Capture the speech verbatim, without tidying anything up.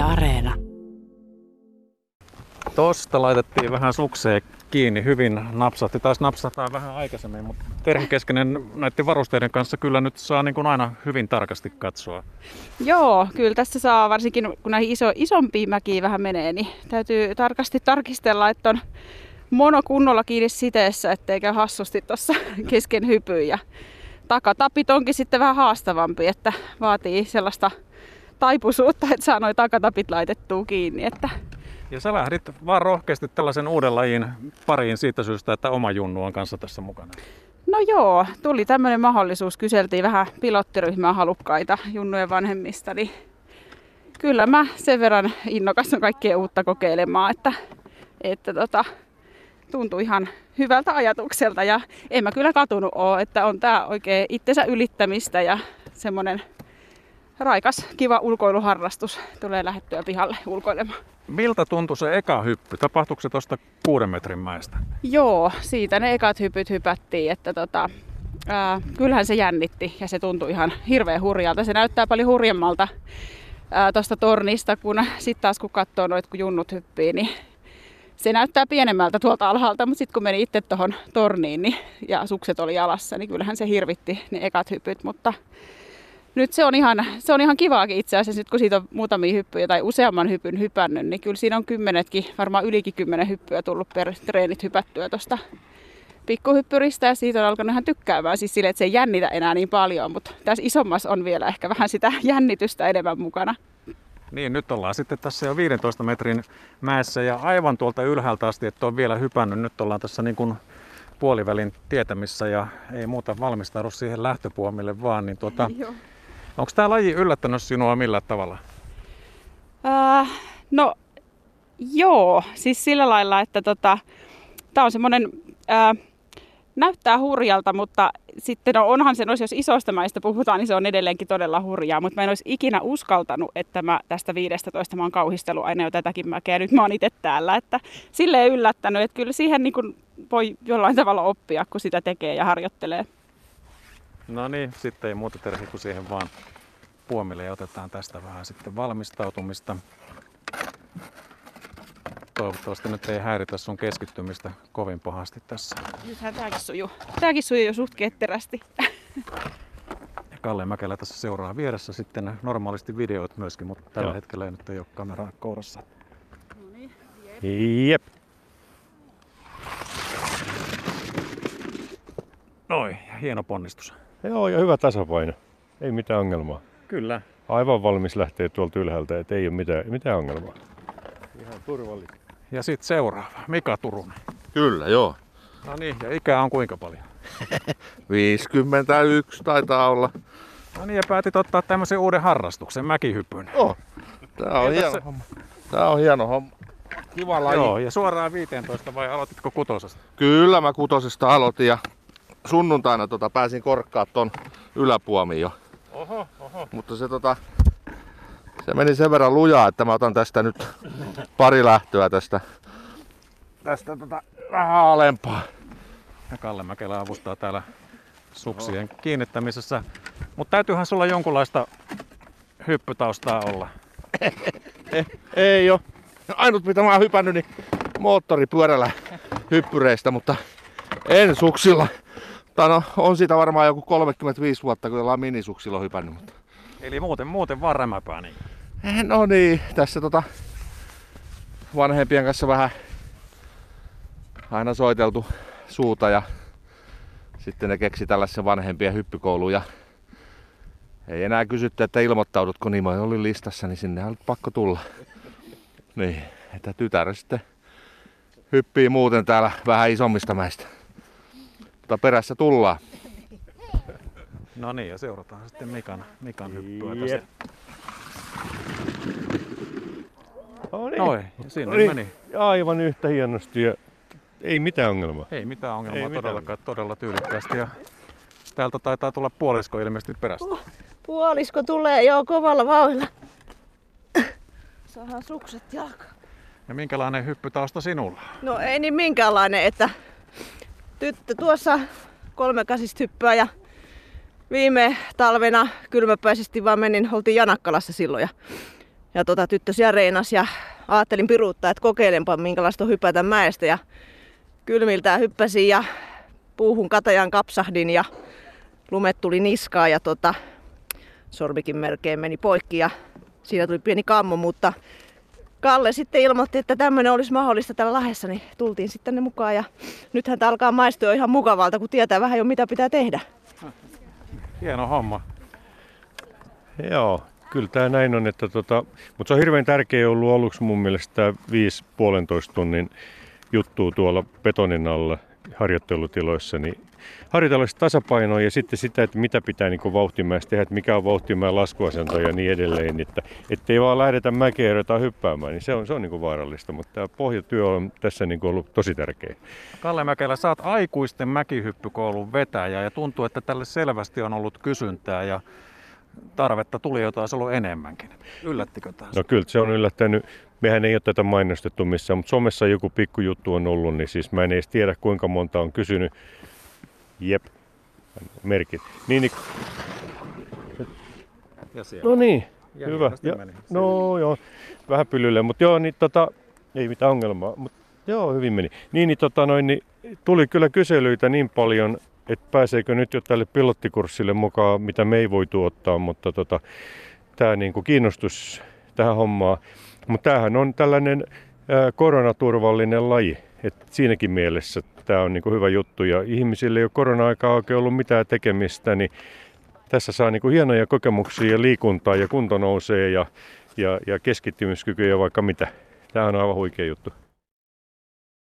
Yle Areena. Tosta laitettiin vähän sukseen kiinni, hyvin napsahti. Taisi napsahtaa vähän aikaisemmin, mutta Terhi Keskinen näiden varusteiden kanssa kyllä nyt saa niin kuin aina hyvin tarkasti katsoa. Joo, kyllä tässä saa, varsinkin kun näihin iso, isompiin mäkiin vähän menee, niin täytyy tarkasti tarkistella, että on mono kunnolla kiinni siteessä, ettei käy hassusti tuossa kesken hypyyn. Ja takatapit onkin sitten vähän haastavampi, että vaatii sellaista taipuisuutta, että saa noi takatapit laitettua kiinni. Että ja sä lähdit vaan rohkeasti tällaisen uuden lajin pariin siitä syystä, että oma Junnu on kanssa tässä mukana. No joo, tuli tämmöinen mahdollisuus. Kyseltiin vähän pilottiryhmää halukkaita Junnujen vanhemmista, niin kyllä mä sen verran innokas on kaikkea uutta kokeilemaan, että, että tota, tuntui ihan hyvältä ajatukselta. Ja en mä kyllä katunut ole, että on tää oikein itsensä ylittämistä ja semmoinen raikas, kiva ulkoiluharrastus tulee lähdettyä pihalle ulkoilemaan. Miltä tuntui se eka hyppy? Tapahtuiko se tuosta kuuden metrin mäestä? Joo, siitä ne ekat hypyt hypättiin. Että tota, ää, kyllähän se jännitti ja se tuntui ihan hirveän hurjalta. Se näyttää paljon hurjemmalta tuosta tornista, kun sitten taas kun katsoo noit, kun junnut hyppii, niin se näyttää pienemmältä tuolta alhaalta, mutta sitten kun meni itse tuohon torniin niin, ja sukset oli jalassa, niin kyllähän se hirvitti ne ekat hypyt, mutta nyt se on ihan, se on ihan kivaakin itse asiassa, nyt kun siitä on muutamia hyppyjä tai useamman hypyn hypännyt, niin kyllä siinä on kymmenetkin, varmaan ylikin kymmenen hyppyä tullut per treenit hypättyä tuosta pikkuhyppyristä ja siitä on alkanut ihan tykkäämään, siis sille, että se ei jännitä enää niin paljon, mutta tässä isommassa on vielä ehkä vähän sitä jännitystä enemmän mukana. Niin, nyt ollaan sitten tässä jo viidentoista metrin mäessä ja aivan tuolta ylhäältä asti, että on vielä hypännyt, nyt ollaan tässä niin kuin puolivälin tietämissä ja ei muuta valmistaudu siihen lähtöpuomille vaan, niin tuota. Joo. Onko tämä laji yllättänyt sinua millään tavalla? Äh, no joo, siis sillä lailla, että tota, tämä on semmoinen, äh, näyttää hurjalta, mutta sitten no onhan se, jos isosta mäistä puhutaan, niin se on edelleenkin todella hurjaa, mutta mä en olisi ikinä uskaltanut, että mä tästä viidestätoista mä oon kauhistellut aina jo tätäkin mäkeä, nyt mä oon itse täällä, että silleen yllättänyt, että kyllä siihen niin kun voi jollain tavalla oppia, kun sitä tekee ja harjoittelee. No niin, sitten ei muuta Terhi kuin siihen vaan puomille ja otetaan tästä vähän sitten valmistautumista. Toivottavasti nyt ei häiritä sun keskittymistä kovin pahasti tässä. Nythän tääkin sujuu. Tääkin sujuu jo suht ketterästi. Ja Kalle Mäkelä tässä seuraa vieressä sitten normaalisti videoit myöskin, mutta tällä Joo. hetkellä ei nyt ei ole kameraa kourassa. No niin, jep. jep. Noin, hieno ponnistus. Joo, ja hyvä tasapaino. Ei mitään ongelmaa. Kyllä. Aivan valmis lähtee tuolta ylhäältä, et ei ole mitään, mitään ongelmaa. Ihan turvallista. Ja sitten seuraava, Mika Turunen. Kyllä, joo. No niin, ja ikää on kuinka paljon? viisikymmentäyksi taitaa olla. No niin, ja päätit ottaa tämmöisen uuden harrastuksen, mäkihypyn. Joo, tää on, hieno, homma. Tää on hieno homma. Kiva laji. Joo, ja suoraan viisitoista vai aloititko kutosesta? Kyllä, mä kutosesta aloitin ja sunnuntaina tota, pääsin korkkaa ton yläpuomiin jo. Oho, oho. Mutta se, tota, se meni sen verran lujaa, että mä otan tästä nyt pari lähtöä tästä, tästä tota, vähän alempaa. Ja Kalle Mäkelä avustaa täällä suksien oho. kiinnittämisessä. Mutta täytyyhän sulla jonkunlaista hyppytaustaa olla. ei, ei oo. Ainut mitä mä oon hypännyt, niin moottoripyörällä hyppyreistä, mutta en suksilla. No, on siitä varmaan joku kolmekymmentäviisi vuotta, kun ollaan minisuksilla hypännyt. Mutta eli muuten, muuten vaan rämäpää niin? No niin, tässä tota vanhempien kanssa vähän aina soiteltu suuta ja sitten ne keksi tällaisen vanhempien hyppykouluun ja ei enää kysytty, että ilmoittaudutko, niin mä olin listassa, niin sinne oli pakko tulla. Niin, että tytär sitten hyppii muuten täällä vähän isommista mäistä. Perässä tullaan. No niin, ja seurataan sitten Mikan, Mikan hyppyä tästä. Noin, Noin ja sinne Noin. meni. Aivan yhtä hienosti ja ei mitään ongelmaa. Ei mitään ongelmaa, ei todellakaan mitään. Todella tyylikkäästi. Ja täältä taitaa tulla puolisko ilmeisesti perästä. Pu- puolisko tulee joo kovalla vauhdilla. Saadaan sukset jalkaan. Ja minkälainen hyppytausta sinulla? No ei niin minkäänlainen, että tyttö tuossa kolmekasista hyppää ja viime talvena kylmäpäisesti vaan menin, oltiin Janakkalassa silloin ja Ja tota, tyttö siellä reinasi ja ajattelin piruuttaa, että kokeilenpa minkälaista on hypätä mäestä. Ja kylmiltään hyppäsin ja puuhun katajan kapsahdin ja lumet tuli niskaan ja tota, sormikin melkein meni poikki ja siinä tuli pieni kammo, mutta Kalle sitten ilmoitti, että tämmöinen olisi mahdollista täällä lahdessa, niin tultiin sitten tänne mukaan ja nythän tää alkaa maistua ihan mukavalta, kun tietää vähän jo mitä pitää tehdä. Hieno homma. Joo, kyllä tää näin on, että tota, mutta se on hirveän tärkeä ollut aluksi mun mielestä tää viisi puolentoista tunnin juttuu tuolla betonin alla harjoittelutiloissa, niin harjoitella tasapainoa ja sitten sitä, että mitä pitää niin vauhtimäessä tehdä, että mikä on vauhtimäen laskuasento ja niin edelleen, että ettei vaan lähdetä mäkeä ja ruvetaan hyppäämään, niin se on, se on niin vaarallista, mutta tämä pohjatyö on tässä niin ollut tosi tärkeä. Kalle Mäkelä, sä oot aikuisten mäkihyppykoulun vetäjä ja tuntuu, että tälle selvästi on ollut kysyntää ja tarvetta tuli, jota olisi ollut enemmänkin. Yllättikö tämä? No kyllä, se on yllättänyt. Mehän ei ole tätä mainostettu missään, mutta somessa joku pikkujuttu on ollut, niin siis mä en edes tiedä kuinka monta on kysynyt. Jep, merkit. Niin, niin. No niin, ja hyvä. Ja, no joo, vähän pylylle, mutta joo, niin tota, ei mitään ongelmaa, mutta joo, hyvin meni. Niin, niin, tota, noin, niin tuli kyllä kyselyitä niin paljon, että pääseekö nyt jo tälle pilottikurssille mukaan, mitä me ei voitu ottaa, mutta tota, tämä niinku kiinnostus tähän hommaan. Mutta tämähän on tällainen ää, koronaturvallinen laji. Et siinäkin mielessä tämä on niinku hyvä juttu ja ihmisille ei ole korona-aikaa oikein ollut mitään tekemistä, niin tässä saa niinku hienoja kokemuksia ja liikuntaa ja kunto nousee ja, ja, ja keskittymiskykyä ja vaikka mitä. Tämä on aivan huikea juttu.